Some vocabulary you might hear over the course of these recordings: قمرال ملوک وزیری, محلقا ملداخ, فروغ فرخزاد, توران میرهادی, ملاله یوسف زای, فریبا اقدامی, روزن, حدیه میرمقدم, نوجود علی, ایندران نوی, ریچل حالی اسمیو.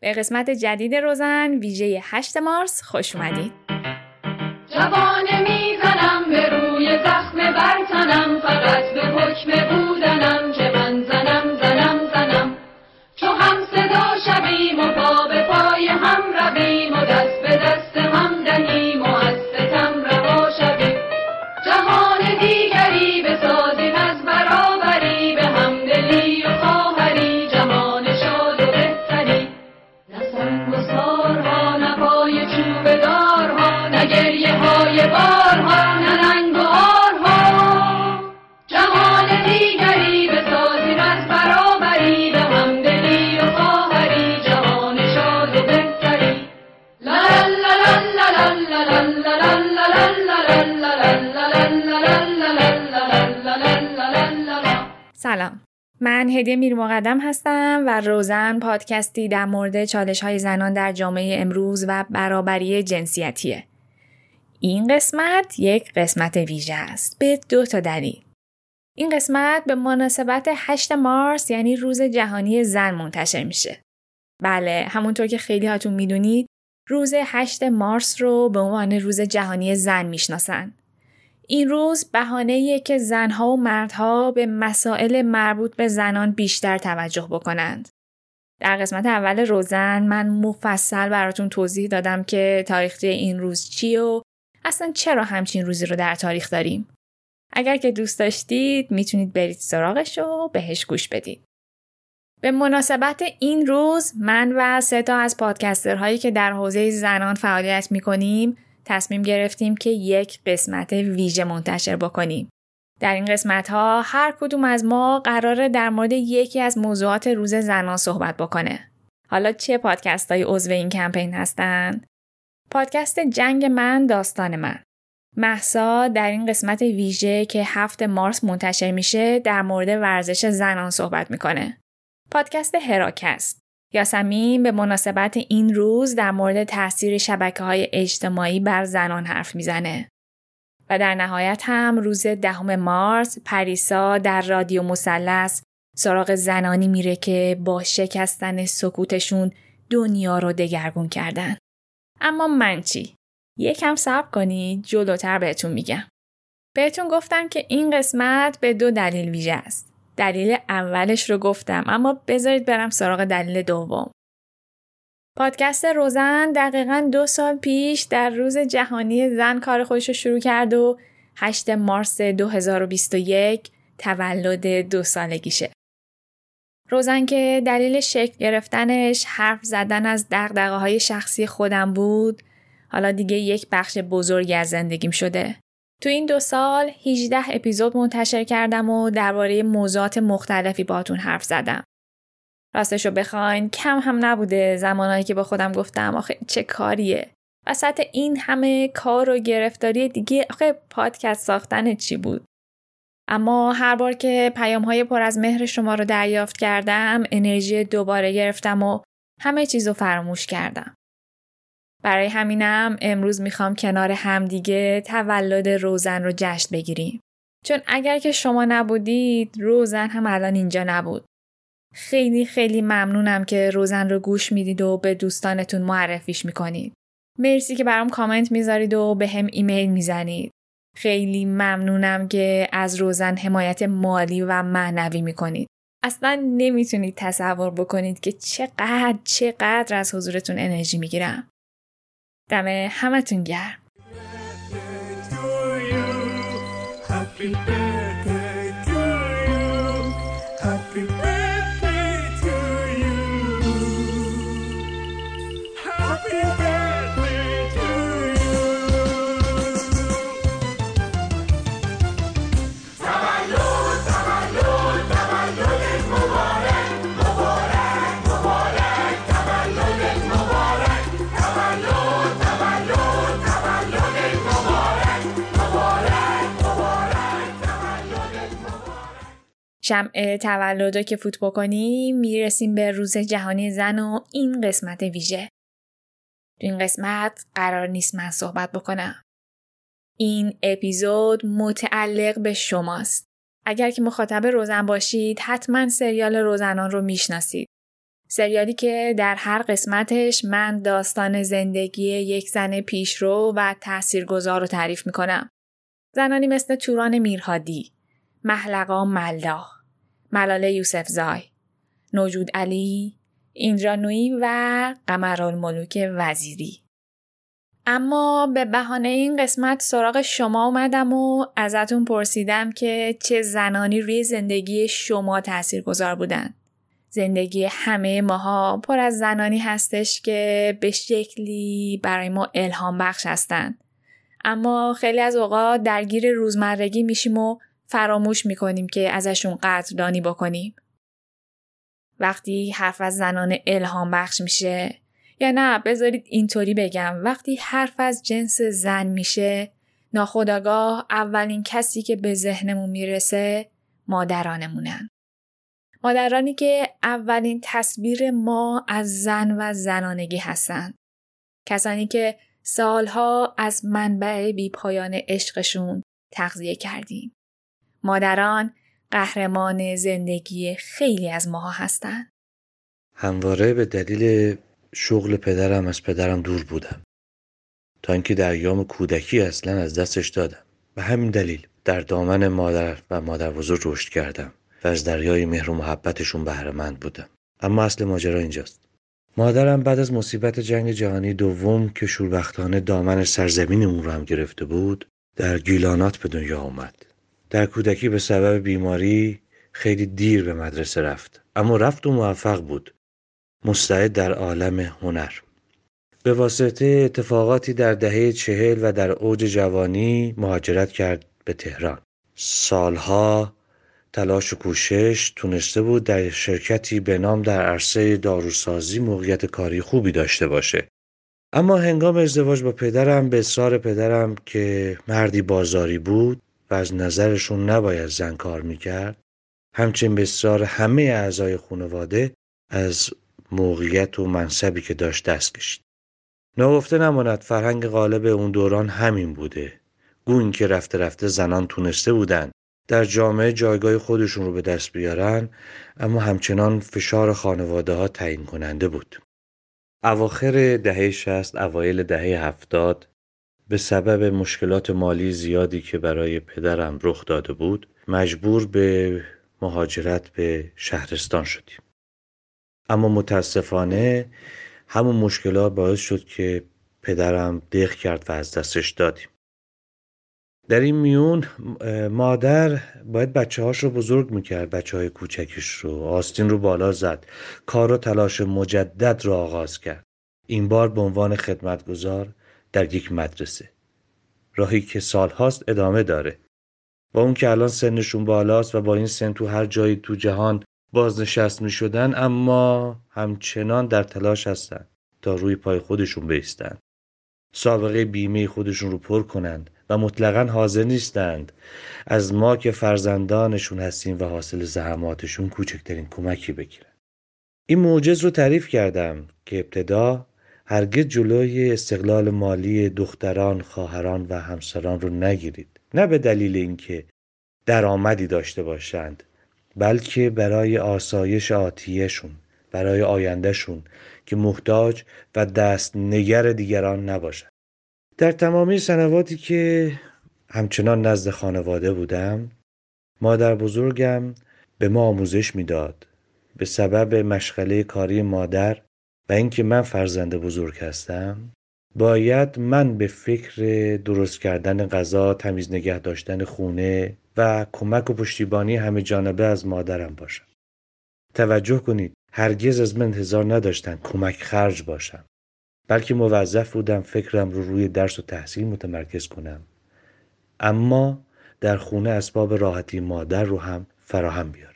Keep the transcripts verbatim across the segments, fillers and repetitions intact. به قسمت جدید روزن ویژه هشت مارس خوش اومدید. جوانه میزنم به روی زخم برتنم، فقط به حکم بودنم که من زنم زنم زنم، چو هم صدا شویم و پا به پای هم رویم و دست به دست هم دهیم و از ستم روا شویم. جهان دیگری بسازیم از برابری، به همدلی و خواهری بارها ننگ و آرها، جهان دیگری بسازیم از برابری، به همدلی و خواهری جهان شاد و بهتری. سلام، من حدیه میرمقدم هستم و روزن پادکستی در مورد چالش‌های زنان در جامعه امروز و برابری جنسیتیه. این قسمت یک قسمت ویژه است به دو تا دلیل. این قسمت به مناسبت هشت مارس یعنی روز جهانی زن منتشر میشه. بله، همونطور که خیلی هاتون میدونید روز هشت مارس رو به عنوان روز جهانی زن میشناسن. این روز بهانه‌ایه که زنها و مردها به مسائل مربوط به زنان بیشتر توجه بکنند. در قسمت اول روزن من مفصل براتون توضیح دادم که تاریخچه این روز چیه و اصلا چرا همچین روزی رو در تاریخ داریم؟ اگر که دوست داشتید میتونید برید سراغش و بهش گوش بدید. به مناسبت این روز من و سه تا از پادکسترهایی که در حوزه زنان فعالیت میکنیم تصمیم گرفتیم که یک قسمت ویژه منتشر بکنیم. در این قسمت ها هر کدوم از ما قراره در مورد یکی از موضوعات روز زنان صحبت بکنه. حالا چه پادکست های عضو این کمپین هستن؟ پادکست جنگ من، داستان من. مهسا در این قسمت ویژه که هفت مارس منتشر میشه در مورد ورزش زنان صحبت میکنه. پادکست هراکست. یاسمین به مناسبت این روز در مورد تاثیر شبکه‌های اجتماعی بر زنان حرف میزنه. و در نهایت هم روز دهم مارس پریسا در رادیو مثلث سراغ زنانی میره که با شکستن سکوتشون دنیا رو دگرگون کردن. اما من چی؟ یکم صبر کنید، جلوتر بهتون میگم. بهتون گفتم که این قسمت به دو دلیل ویژه است. دلیل اولش رو گفتم اما بذارید برم سراغ دلیل دوم. پادکست روزن دقیقاً دو سال پیش در روز جهانی زن کار خودش رو شروع کرد و هشت مارس دو هزار و بیست و یک تولد دو سالگیشه. روزن که دلیل شکل گرفتنش حرف زدن از دغدغه‌های شخصی خودم بود، حالا دیگه یک بخش بزرگی از زندگیم شده. تو این دو سال هجده اپیزود منتشر کردم و درباره موضوعات مختلفی باهاتون حرف زدم. راستشو بخواین کم هم نبوده زمانایی که با خودم گفتم آخه چه کاریه، وسط این همه کار و گرفتاری دیگه آخه پادکست ساختن چی بود. اما هر بار که پیام‌های پر از مهر شما رو دریافت کردم انرژی دوباره گرفتم و همه چیزو فراموش کردم. برای همینم امروز میخوام کنار همدیگه تولد روزن رو جشن بگیریم، چون اگر که شما نبودید روزن هم الان اینجا نبود. خیلی خیلی ممنونم که روزن رو گوش میدید و به دوستانتون معرفیش میکنید. مرسی که برام کامنت میذارید و به هم ایمیل میزنید. خیلی ممنونم که از روزن حمایت مالی و معنوی میکنید. اصلا نمیتونید تصور بکنید که چقدر چقدر از حضورتون انرژی میگیرم. دم همتون گرم. شمع تولدو که فوت بکنیم میرسیم به روز جهانی زن و این قسمت ویژه. تو این قسمت قرار نیست من صحبت بکنم. این اپیزود متعلق به شماست. اگر که مخاطب روزن باشید حتما سریال روزنان رو میشناسید. سریالی که در هر قسمتش من داستان زندگی یک زن پیشرو و تاثیرگذار رو تعریف میکنم. زنانی مثل توران میرهادی، محلقا ملداخ، ملاله یوسف زای، نوجود علی، ایندران نوی و قمرال ملوک وزیری. اما به بهانه این قسمت سراغ شما اومدم و ازتون پرسیدم که چه زنانی روی زندگی شما تاثیرگذار بودن. زندگی همه ماها پر از زنانی هستش که به شکلی برای ما الهام بخش هستن. اما خیلی از اوقات درگیر روزمرگی میشیم و فراموش میکنیم که ازشون قدردانی بکنیم. وقتی حرف از زنان الهام بخش میشه، یا نه بذارید اینطوری بگم، وقتی حرف از جنس زن میشه، ناخودآگاه اولین کسی که به ذهنمون میرسه مادرانمونن. مادرانی که اولین تصویر ما از زن و زنانگی هستن. کسانی که سالها از منبع بی‌پایان عشقشون تغذیه کردیم. مادران قهرمان زندگی خیلی از ماها هستند. همواره به دلیل شغل پدرم از پدرم دور بودم تا اینکه در ایام کودکی اصلا از دستش دادم. به همین دلیل در دامن مادر و مادر بزرگ رشد کردم و از دریای مهر و محبتشون بهره مند بودم. اما اصل ماجرا اینجاست. مادرم بعد از مصیبت جنگ جهانی دوم که شوربختانه دامن سرزمینمون رو هم گرفته بود، در گیلانات به دنیا آمد. در کودکی به سبب بیماری خیلی دیر به مدرسه رفت، اما رفت و موفق بود. مستعد در عالم هنر. به واسطه اتفاقاتی در دهه چهل و در اوج جوانی مهاجرت کرد به تهران. سالها تلاش و کوشش تونسته بود در شرکتی به نام در عرصه داروسازی موقعیت کاری خوبی داشته باشه. اما هنگام ازدواج با پدرم به اصرار پدرم که مردی بازاری بود و از نظرشون نباید زن کار میکرد، همچنین به اصرار همه اعضای خانواده از موقعیت و منصبی که داشت دست کشید. نگفته نماند فرهنگ غالب اون دوران همین بوده. گویی که رفته رفته زنان تونسته بودن در جامعه جایگاه خودشون رو به دست بیارن، اما همچنان فشار خانواده ها تعیین کننده بود. اواخر دهه شصت، اوایل دهه هفتاد، به سبب مشکلات مالی زیادی که برای پدرم رخ داده بود، مجبور به مهاجرت به شهرستان شدیم. اما متاسفانه همون مشکلات باعث شد که پدرم دق کرد و از دستش دادیم. در این میون مادر باید بچه هاش رو بزرگ میکرد، بچه های کوچکش رو، آستین رو بالا زد، کار و تلاش مجدد رو آغاز کرد. این بار به عنوان خدمتگزار در یک مدرسه، راهی که سالهاست ادامه داره. با اون که الان سنشون بالاست و با این سن تو هر جایی تو جهان بازنشست می شدن، اما همچنان در تلاش هستن تا روی پای خودشون بیستن، سابقه بیمه خودشون رو پر کنند و مطلقاً حاضر نیستند از ما که فرزندانشون هستیم و حاصل زحماتشون کوچکترین کمکی بگیرن. این معجزه رو تعریف کردم که ابتدا هرگز جلوی استقلال مالی دختران، خواهران و همسران رو نگیرید. نه به دلیل اینکه درآمدی داشته باشند، بلکه برای آسایش آتیهشون، برای آیندهشون که محتاج و دست نگر دیگران نباشند. در تمامی سنواتی که همچنان نزد خانواده بودم، مادر بزرگم به ما آموزش میداد. به سبب مشغله کاری مادر و اینکه من فرزند بزرگ هستم، باید من به فکر درست کردن غذا، تمیز نگه داشتن خونه و کمک و پشتیبانی همه جانبه از مادرم باشم. توجه کنید هرگز از من انتظار نداشتند کمک خرج باشم، بلکه موظف بودم فکرم رو روی درس و تحصیل متمرکز کنم، اما در خونه اسباب راحتی مادر رو هم فراهم بیارم.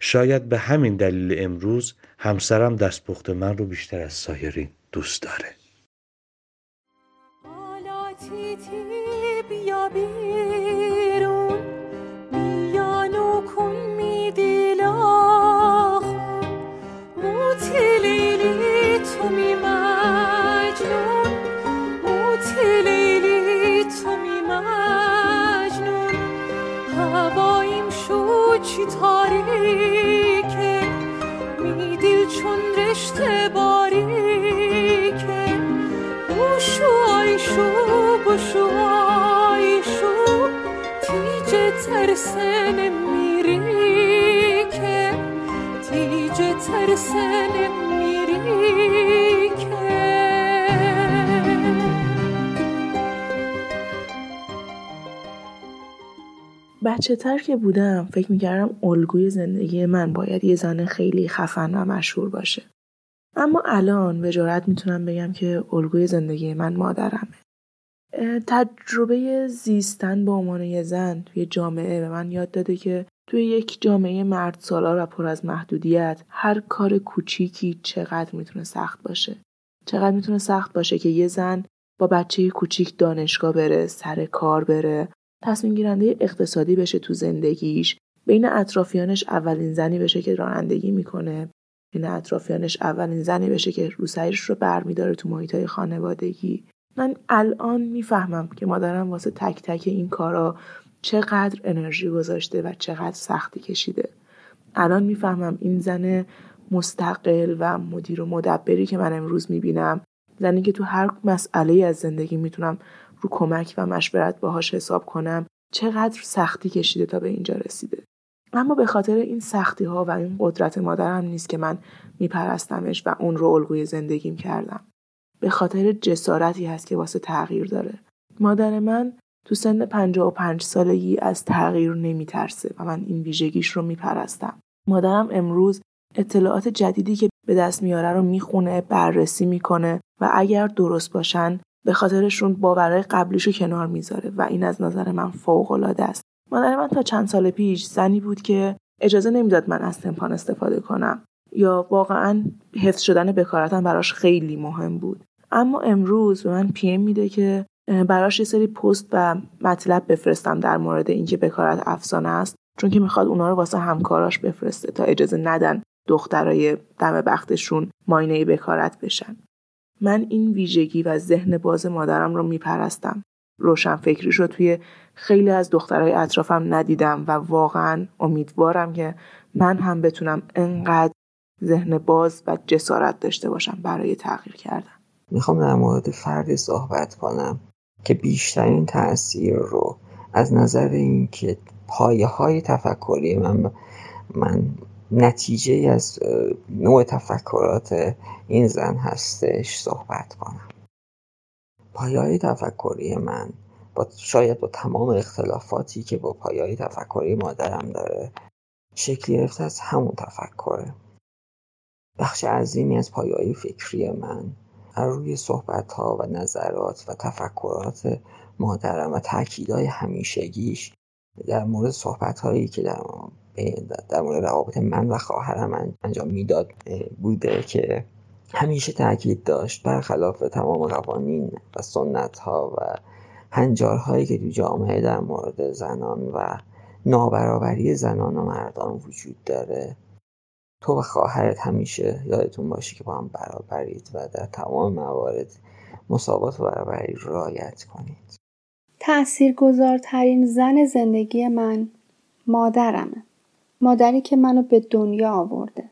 شاید به همین دلیل امروز همسرم دستپخت من رو بیشتر از سایرین دوست داره. تاریکه می دل چون رشته باریکه بوشو آیشو بوشو آیشو تیجه ترسنه میریکه تیجه ترسنه میریکه. بچه تر که بودم فکر میکردم الگوی زندگی من باید یه زن خیلی خفن و مشهور باشه. اما الان به جرئت میتونم بگم که الگوی زندگی من مادرمه. تجربه زیستن به عنوان یه زن توی جامعه به من یاد داده که توی یک جامعه مردسالار و پر از محدودیت هر کار کوچیکی چقدر میتونه سخت باشه. چقدر میتونه سخت باشه که یه زن با بچه کوچیک دانشگاه بره، سر کار بره، تصمیم گیرنده اقتصادی بشه تو زندگیش، بین اطرافیانش اولین زنی بشه که رانندگی میکنه، بین اطرافیانش اولین زنی بشه که روسریش رو برمیداره تو محیطای خانوادگی. من الان میفهمم که مادرم واسه تک تک این کارا چقدر انرژی گذاشته و چقدر سختی کشیده. الان میفهمم این زن مستقل و مدیر و مدبری که من امروز میبینم، زنی که تو هر مسئله‌ای از زندگی میتونم رو کمک و مشورت باهاش حساب کنم، چقدر سختی کشیده تا به اینجا رسیده. اما به خاطر این سختی ها و این قدرت مادرم نیست که من میپرستمش و اون رو الگوی زندگیم کردم. به خاطر جسارتی هست که واسه تغییر داره. مادر من تو سن پنجاه و پنج سالگی از تغییر نمیترسه و من این ویژگیش رو میپرستم. مادرم امروز اطلاعات جدیدی که به دست میاره رو میخونه، بررسی میکنه و اگر درست باشن به خاطرشون باورهای قبلیشو کنار میذاره و این از نظر من فوق‌العاده است. مادر من تا چند سال پیش زنی بود که اجازه نمیداد من از تمپان استفاده کنم یا واقعاً حفظ شدن بکارتم براش خیلی مهم بود. اما امروز به من پی ام میده که براش یه سری پست و مطلب بفرستم در مورد اینکه بکارت افسانه است، چون که میخواد اونا رو واسه همکاراش بفرسته تا اجازه ندن دخترای دم بختشون ماینه بکارت بشن. من این ویژگی و ذهن باز مادرم رو میپرستم. روشن فکریش رو توی خیلی از دخترای اطرافم ندیدم و واقعا امیدوارم که من هم بتونم انقدر ذهن باز و جسارت داشته باشم برای تغییر کردن. میخوام در مورد فردی صحبت کنم که بیشترین تأثیر رو از نظر این که پایه‌های تفکری من من نتیجه از نوع تفکرات این زن هستش صحبت کنم. پایه‌های تفکری من با شاید با تمام اختلافاتی که با پایه‌های تفکری مادرم داره شکل گرفته از همون تفکره. بخش عظیمی از پایه‌های فکری من از روی صحبت‌ها و نظرات و تفکرات مادرم و تأکیدهای همیشگیش در مورد صحبت‌هایی که در در مورد روابط من و خواهرم انجام میداد بوده که همیشه تاکید داشت برخلاف تمام قوانین و سنت ها و هنجارهایی که تو جامعه در مورد زنان و نابرابری زنان و مردان وجود داره، تو و خواهرت همیشه یادتون باشه که با هم برابرید و در تمام موارد مساوات و برابری رعایت کنید. تأثیرگذارترین زن زندگی من مادرمه. مادری که منو به دنیا آورده.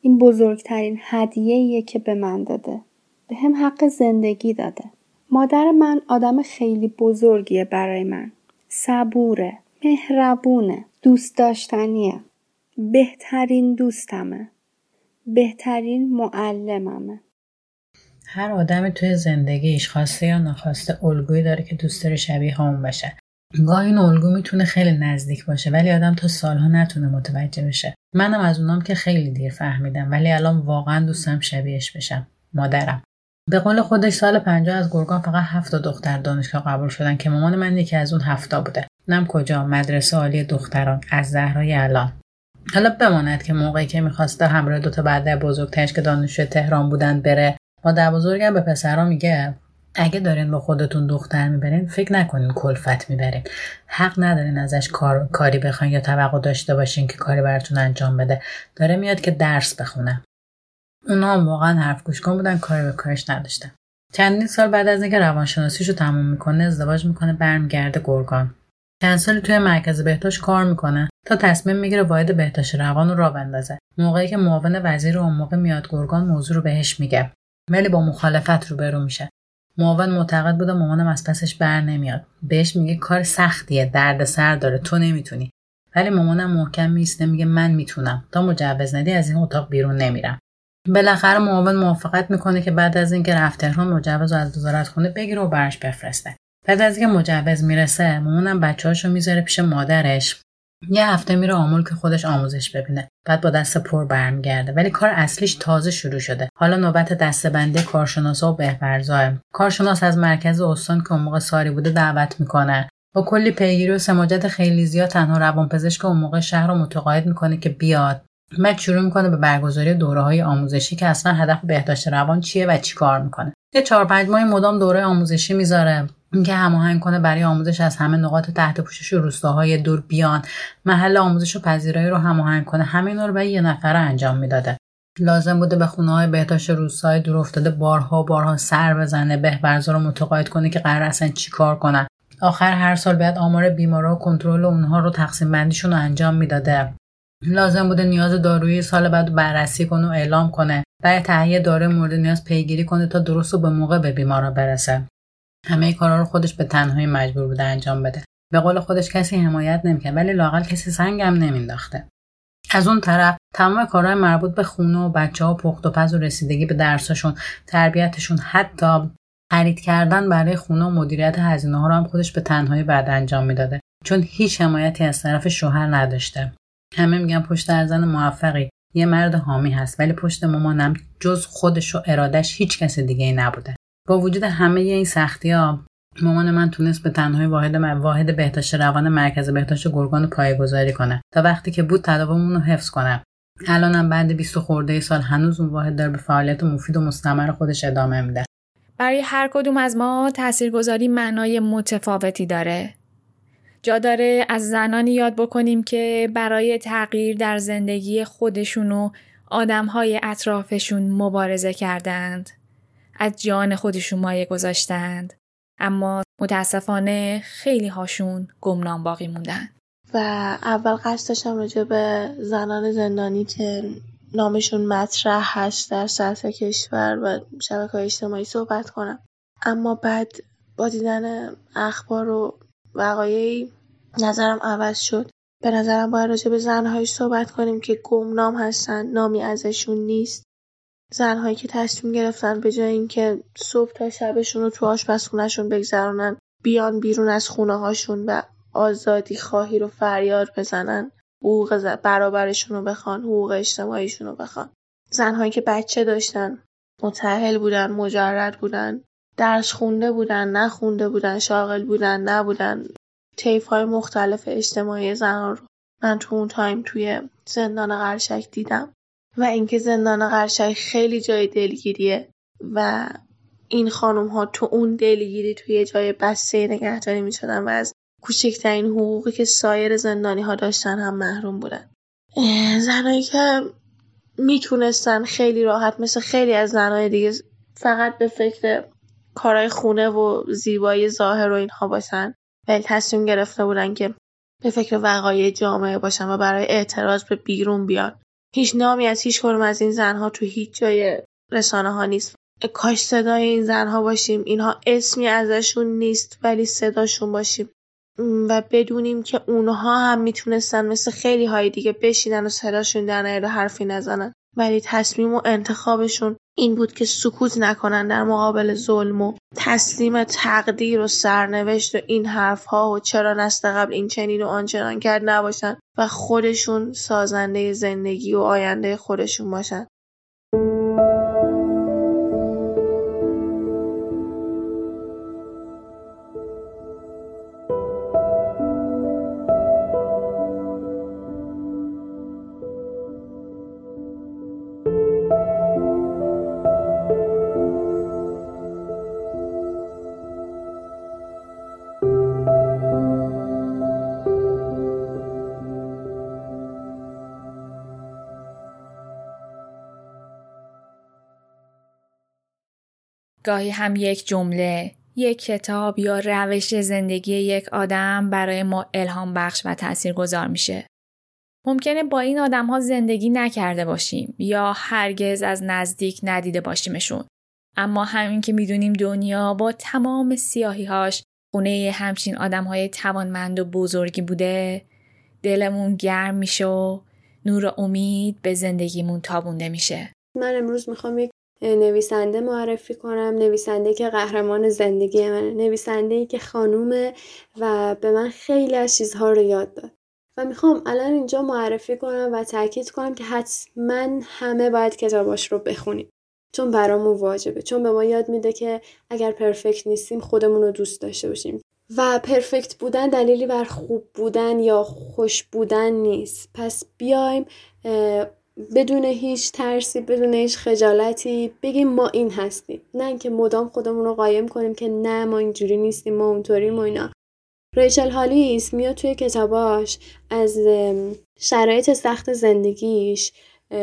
این بزرگترین هدیه‌ایه که به من داده. به هم حق زندگی داده. مادر من آدم خیلی بزرگیه برای من. صبوره، مهربونه، دوست داشتنیه. بهترین دوستمه. بهترین معلممه. هر آدمی توی زندگیش خواسته یا نخواسته الگویی داره که دوست داره شبیه همون بشه. گاه این الگو میتونه خیلی نزدیک باشه ولی آدم تا سالها نتونه متوجه بشه. منم از اونام که خیلی دیر فهمیدم ولی الان واقعا دوستم شبیهش بشم. مادرم. به قول خودش سال پنجاه از گرگان فقط هفت دختر دانشگاه قبول شدن که مامان من یکی از اون هفتا بوده. نم کجا؟ مدرسه عالی دختران از زهرای الان. حالا بماند که موقعی که می‌خواسته همراه دو تا برادر بزرگترش که دانشجو تهران بودن بره، مادر بزرگم به پسرا میگه اگه دارین با خودتون دختر میبرین فکر نکنین کلفت میبرین. حق ندارین ازش کار، کاری بخواین یا توقع داشته باشین که کاری براتون انجام بده. داره میاد که درس بخونه. اونا هم واقعا حرف گوش کن بودن، کاری به کارش نداشتن. چندین سال بعد از اینکه روانشناسیشو تموم میکنه ازدواج میکنه، برمیگرده گرگان. چند سالی توی مرکز بهداشت کار میکنه تا تصمیم میگیره واحد بهداشت روان رو راه بندازه. موقعی که معاون وزیر اون موقع میاد گرگان موضوع رو بهش میگه ولی با مخالفت روبرو میشه. معاون معتقد بوده مامانم از پسش بر نمیاد. بهش میگه کار سختیه، دردسر داره، تو نمیتونی. ولی مامانم محکم میسته، میگه من میتونم. تا مجوز ندی از این اتاق بیرون نمیرم. بالاخره معاون موافقت میکنه که بعد از اینکه رفت تهران مجوز رو از وزارتخونه بگیره و برش بفرسته. بعد از اینکه مجوز میرسه مامانم بچه‌هاشو میذاره پیش مادرش. یه هفته میره آمل که خودش آموزش ببینه. بعد با دست پر برمیگرده ولی کار اصلیش تازه شروع شده. حالا نوبت دسته‌بندی کارشناسا و بهبرزا. کارشناس از مرکز استان که اون موقع ساری بوده دعوت میکنه. با کلی پیگیری و سماجت خیلی زیاد تنها روانپزشک اون موقع شهر رو متقاعد میکنه که بیاد. بعد شروع میکنه به برگزاری دوره‌های آموزشی که اصلا هدف بهداشت روان چیه و چیکار میکنه. یه چهار پنج ماه مدام دوره آموزشی میذاره. اینکه هماهنگ کنه برای آموزش از همه نقاط تحت پوشش و روستاهای دور بیان، محل آموزش و پذیرایی رو هماهنگ کنه. همین رو به یه نفره انجام میداده. لازم بوده به خونه‌های بهداشت روستای دور افتاده بارها بارها سر بزنه، بهبرزا رو متقاعد کنه که قرار اصلا چیکار کنن. آخر هر سال باید آمار بیمارا و کنترل اونها رو تقسیم بندیشون رو انجام میداده. لازم بوده نیاز دارویی سال بعد بررسی کنه و اعلام کنه. برای تهیه داروی مورد نیاز پیگیری کنه تا درست و به موقع به بیمارا برسه. همه کارا رو خودش به تنهایی مجبور بوده انجام بده. به قول خودش کسی حمایت نمی‌کنه ولی لااقل کسی سنگ هم نمی‌انداخته. از اون طرف تمام کارهای مربوط به خونه و بچه‌ها، پخت و پز و رسیدگی به درساشون، تربیتشون، حتی خرید کردن برای خونه و مدیریت هزینه‌ها رو هم خودش به تنهایی بعد انجام میداده چون هیچ حمایتی از طرف شوهر نداشته. همه میگن پشت هر زن موفقی یه مرد حامی هست ولی پشت مامانم جز خودش و ارادش هیچ کس دیگه‌ای نبوده. با وجود همه این سختی‌ها مامان من تونست به تنهایی واحد واحد بهداشت روان مرکز بهداشت گرگان پایه‌گذاری کنه. تا وقتی که بود تداوممون رو حفظ کنه. الانم بعد بیست خورده سال هنوز اون واحد داره به فعالیت مفید و مستمر خودش ادامه میده. برای هر کدوم از ما تاثیرگذاری معنای متفاوتی داره. جا داره از زنانی یاد بکنیم که برای تغییر در زندگی خودشون و آدم‌های اطرافشون مبارزه کردند. از جان خودشون مایه گذاشتند اما متاسفانه خیلی هاشون گمنام باقی موندن. و اول قصد داشتم راجع به زنان زندانی که نامشون مطرح هست در سطح کشور و شبکه‌های اجتماعی صحبت کنم، اما بعد با دیدن اخبار و وقایعی نظرم عوض شد. به نظرم باید راجع به زن‌هایی صحبت کنیم که گمنام هستن، نامی ازشون نیست. زنهایی که تصمیم گرفتن به جای اینکه صبح تا شبشون رو تو آشپزخونه‌شون بگذرونن بیان بیرون از خونه‌هاشون و آزادی خواهی رو فریاد بزنن، حقوق برابرشون رو بخوان، حقوق اجتماعیشون رو بخوان. زنهایی که بچه داشتن، متأهل بودن، مجرد بودن، درس خونده بودن، نخونده بودن، شاغل بودن، نبودن. طیف‌های مختلف اجتماعی زنان رو من تو اون تایم توی زندان قرشک دیدم. و اینکه زندان قرشک خیلی جای دلگیریه و این خانم ها تو اون دلگیری توی جای بسته نگهداری می شدن و از کوچکترین حقوقی که سایر زندانی ها داشتن هم محروم بودن. زنایی که می تونستن خیلی راحت مثل خیلی از زنای دیگه فقط به فکر کارهای خونه و زیبایی ظاهر و اینها باشن ولی تصمیم گرفته بودن که به فکر وقایع جامعه باشن و برای اعتراض به بیرون بیان. هیچ نامی از هیچ کدوم از این زنها تو هیچ جای رسانه ها نیست. کاش صدای این زنها باشیم. اینها اسمی ازشون نیست ولی صداشون باشیم و بدونیم که اونها هم میتونستن مثل خیلی های دیگه بشینن و صداشون در نیاد و حرفی نزنن ولی تصمیم و انتخابشون این بود که سکوت نکنن در مقابل ظلم و تسلیم تقدیر و سرنوشت و این حرفها و چرا نسل قبل این چنین و آنچنان کرد نباشن و خودشون سازنده زندگی و آینده خودشون باشن. گاهی هم یک جمله، یک کتاب یا روش زندگی یک آدم برای ما الهام بخش و تاثیرگذار میشه. ممکنه با این آدم‌ها زندگی نکرده باشیم یا هرگز از نزدیک ندیده باشیمشون. اما همین که میدونیم دنیا با تمام سیاهی‌هاش خونه همچین آدم‌های توانمند و بزرگی بوده، دلمون گرم میشه و نور امید به زندگیمون تابونده میشه. من امروز میخوام یک نویسنده معرفی کنم، نویسنده که قهرمان زندگی منه، نویسنده‌ای که خانومه و به من خیلی از چیزها رو یاد داد و میخوام الان اینجا معرفی کنم و تاکید کنم که حتما همه باید کتاباش رو بخونیم، چون برامون واجبه، چون به ما یاد میده که اگر پرفکت نیستیم خودمون رو دوست داشته باشیم و پرفکت بودن دلیلی بر خوب بودن یا خوش بودن نیست. پس بیایم بدون هیچ ترسی، بدون هیچ خجالتی بگیم ما این هستیم، نه اینکه مدام خودمون رو قایم کنیم که نه ما اینجوری نیستیم، ما اونطوریم و اینا. ریچل حالی اسمیو توی کتاباش از شرایط سخت زندگیش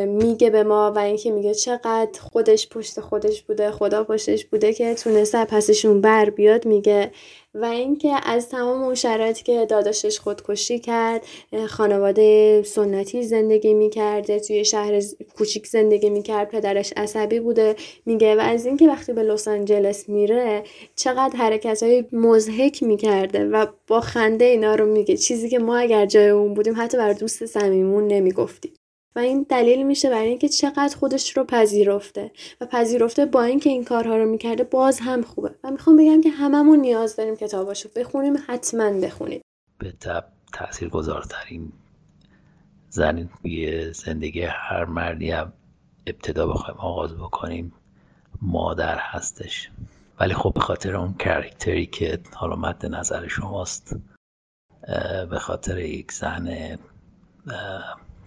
میگه به ما و اینکه میگه چقدر خودش پشت خودش بوده، خدا پشتش بوده که تونسته پسشون بر بیاد میگه، و اینکه از تمام اون شرایطی که داداشش خودکشی کرد، خانواده سنتی زندگی میکرده، توی شهر کوچیک زندگی میکرد، پدرش عصبی بوده، میگه و از اینکه وقتی به لس آنجلس میره چقدر حرکت‌های مضحک میکرده و با خنده اینا رو میگه، چیزی که ما اگر جای اون بودیم حتی بر دوست صمیمون نمیگفتیم. و این دلیل میشه برای اینکه چقدر خودش رو پذیرفته و پذیرفته با اینکه این کارها رو میکرده باز هم خوبه. و میخوام بگم که هممون نیاز داریم کتاباشو بخونیم، حتما بخونید. به تب تاثیرگذارترین زن توی زندگی هر مردی هم ابتدا بخوایم آغاز بکنیم مادر هستش، ولی خب به خاطر اون کاراکتری که حالا مد نظر شماست، به خاطر یک زن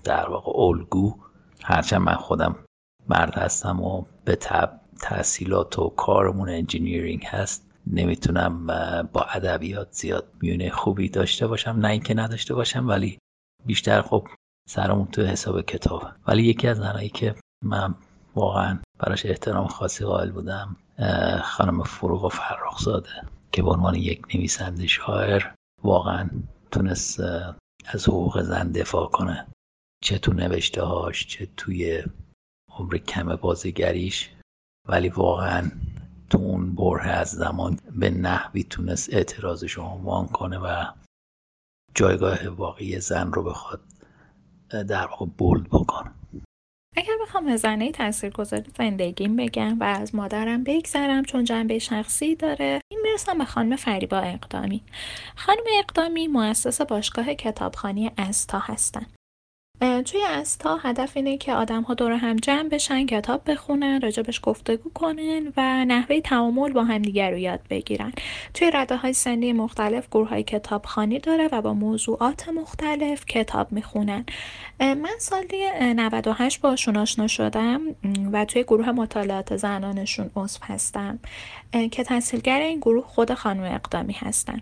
در واقع الگو، هرچند من خودم مرد هستم و به تبع تحصیلات و کارمون انجینیرینگ هست، نمیتونم با ادبیات زیاد میونه خوبی داشته باشم، نه اینکه نداشته باشم، ولی بیشتر خب سرمون تو حساب کتاب. ولی یکی از زنایی که من واقعا براش احترام خاصی قائل بودم خانم فروغ فرخزاد، که به عنوان یک نویسنده شاعر واقعا تونست از حقوق زن دفاع کنه، چه تو نوشته هاش چه توی عمر کم بازیگریش، ولی واقعا تو اون بره از زمان به نحوی تونست اعتراضش رو عنوان کنه و جایگاه واقعی زن رو بخواد در واقع بولد بکنه. اگر بخوام از زنه تاثیرگذار زندگیم بگم و از مادرم بگذرم چون جنبه شخصی داره، این میرسم به خانم فریبا اقدامی. خانم اقدامی مؤسس باشگاه کتابخانی استا هستن. توی استا هدف اینه که آدم ها دور هم جمع بشن، کتاب بخونن، راجبش گفتگو کنن و نحوه تعامل با همدیگر رو یاد بگیرن. توی رده های سنی مختلف گروه های کتابخوانی داره و با موضوعات مختلف کتاب میخونن. من سال نود و هشت باشون آشنا شدم و توی گروه مطالعات زنانشون عضو هستم که تسهیلگر این گروه خود خانم اقدامی هستن.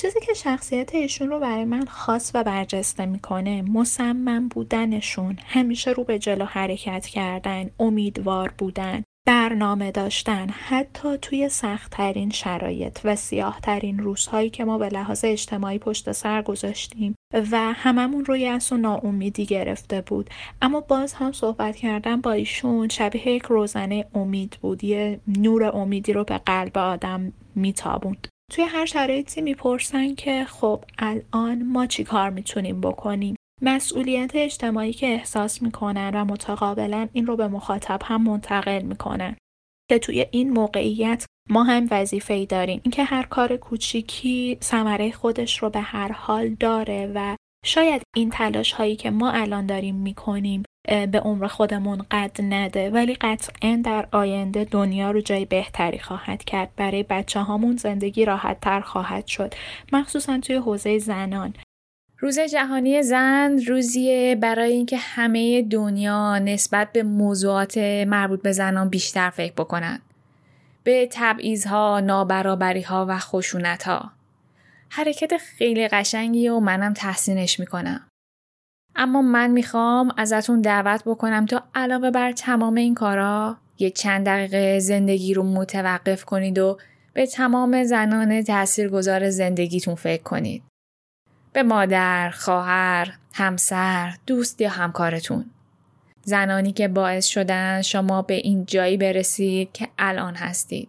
چیزی که شخصیت ایشون رو برای من خاص و برجسته میکنه مصمم بودنشون، همیشه رو به جلو حرکت کردن، امیدوار بودن، برنامه داشتن، حتی توی سخت‌ترین شرایط و سیاه‌ترین روزهایی که ما به لحاظ اجتماعی پشت سر گذاشتیم و هممون روی یأس و ناامیدی گرفته بود، اما باز هم صحبت کردن با ایشون شبیه یک روزنه امید بود، یه نور امیدی رو به قلب آدم میتابوند. توی هر شرایطی میپرسن که خب الان ما چی کار میتونیم بکنیم مسئولیت اجتماعی که احساس میکنن و متقابلا این رو به مخاطب هم منتقل میکنن که توی این موقعیت ما هم وظیفه‌ای داریم. اینکه هر کار کوچیکی ثمره خودش رو به هر حال داره و شاید این تلاش هایی که ما الان داریم میکنیم به عمر خودمون قد نده، ولی قطعاً در آینده دنیا رو جای بهتری خواهد کرد. برای بچه هامون زندگی راحت تر خواهد شد، مخصوصاً توی حوزه زنان. روز جهانی زن روزیه برای اینکه همه دنیا نسبت به موضوعات مربوط به زنان بیشتر فکر بکنن، به تبعیض‌ها، نابرابری‌ها و خشونت‌ها. حرکت خیلی قشنگی و منم تحسینش میکنم. اما من میخوام ازتون دعوت بکنم تا علاوه بر تمام این کارا یه چند دقیقه زندگی رو متوقف کنید و به تمام زنان تاثیرگذار زندگیتون فکر کنید. به مادر، خواهر، همسر، دوست یا همکارتون. زنانی که باعث شدن شما به این جایی برسید که الان هستید.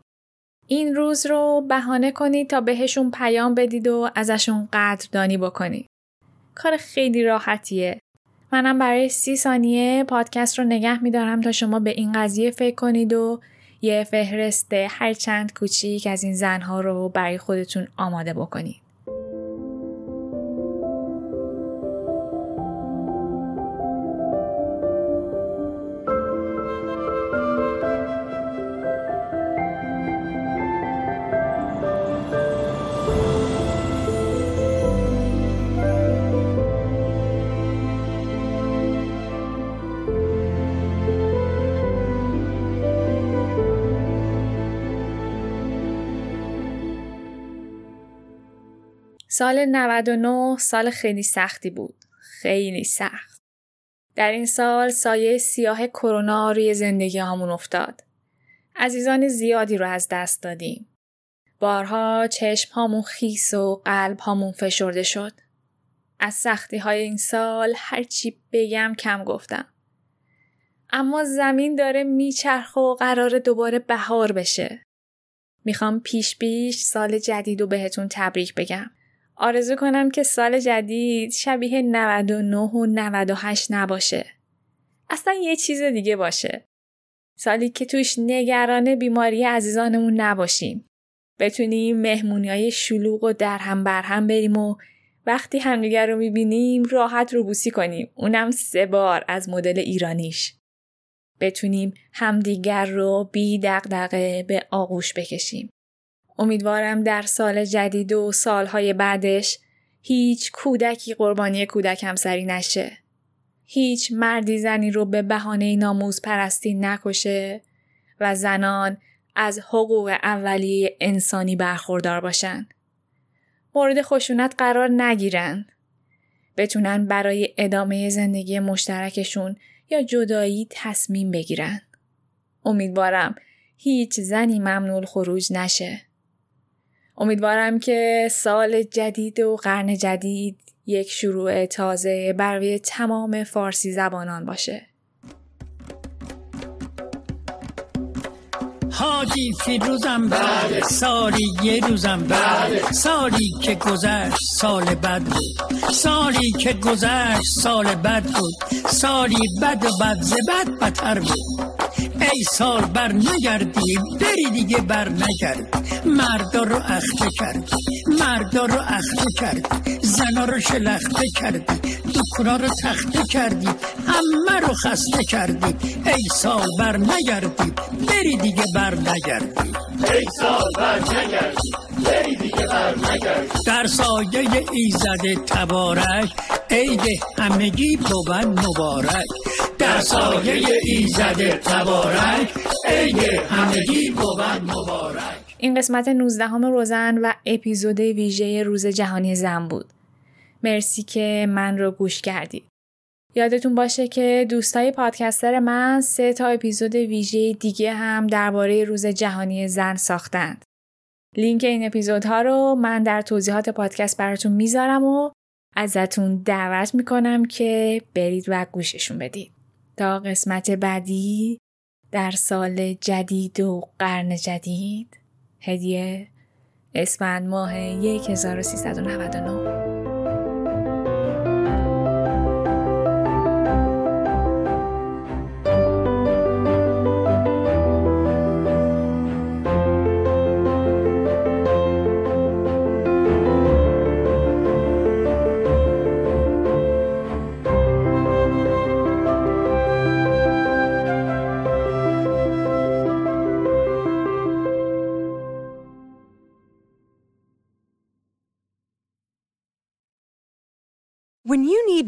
این روز رو بهانه کنید تا بهشون پیام بدید و ازشون قدردانی بکنید. کار خیلی راحتیه. منم برای سی ثانیه پادکست رو نگه میدارم تا شما به این قضیه فکر کنید و یه فهرست هر چند کوچیک از این زنها رو برای خودتون آماده بکنید. سال نود و نه سال خیلی سختی بود. خیلی سخت. در این سال سایه سیاه کرونا روی زندگی همون افتاد. عزیزان زیادی رو از دست دادیم. بارها چشم هامون خیس و قلب هامون فشرده شد. از سختی های این سال هرچی بگم کم گفتم. اما زمین داره میچرخه و قراره دوباره بهار بشه. میخوام پیش پیش سال جدید رو بهتون تبریک بگم. آرزو کنم که سال جدید شبیه نود و نه و نود و هشت نباشه. اصلا یه چیز دیگه باشه. سالی که توش نگران بیماری عزیزانمون نباشیم. بتونیم مهمونی‌های شلوغ و درهم برهم بریم و وقتی همدیگر رو میبینیم راحت رو بوسی کنیم. اونم سه بار از مدل ایرانیش. بتونیم همدیگر رو بی دغدغه به آغوش بکشیم. امیدوارم در سال جدید و سالهای بعدش هیچ کودکی قربانی کودک همسری نشه. هیچ مردی زنی رو به بهانه ناموز پرستی نکشه و زنان از حقوق اولیه انسانی برخوردار باشن. مورد خشونت قرار نگیرن. بتونن برای ادامه زندگی مشترکشون یا جدایی تصمیم بگیرن. امیدوارم هیچ زنی ممنوع خروج نشه. امیدوارم که سال جدید و قرن جدید یک شروع تازه برای تمام فارسی زبانان باشه. حاجی فیروزم بعد سالی یه روزم بعد سالی که گذشت سال بد بود، سالی که گذشت سال بد بود، سالی بد و بد زبد بدتر بود. ای سال بر نگردی بری دیگه بر نگرد، مردا رو اخته کردی، مردا رو اخته کردی، زنا رو شلخته کردی، دکونا رو تخته کردی، همه رو خسته کردی. ای سال بر نگردی بری دیگه بر نگردی، ای سال بر نگردی بری دیگه بر نگردی. در سایه ایزد تبارک عید همگی بود مبارک، در سایه ایزد تبارک عید همگی بود مبارک. این قسمت نوزدهم روزن و اپیزود ویژه روز جهانی زن بود. مرسی که من رو گوش کردید. یادتون باشه که دوستای پادکستر من سه تا اپیزود ویژه دیگه هم درباره روز جهانی زن ساختند. لینک این اپیزودها رو من در توضیحات پادکست براتون میذارم و ازتون دعوت میکنم که برید و گوششون بدید. تا قسمت بعدی در سال جدید و قرن جدید، هدیه، اسفند ماه هزار و سیصد و نود و نه. When you need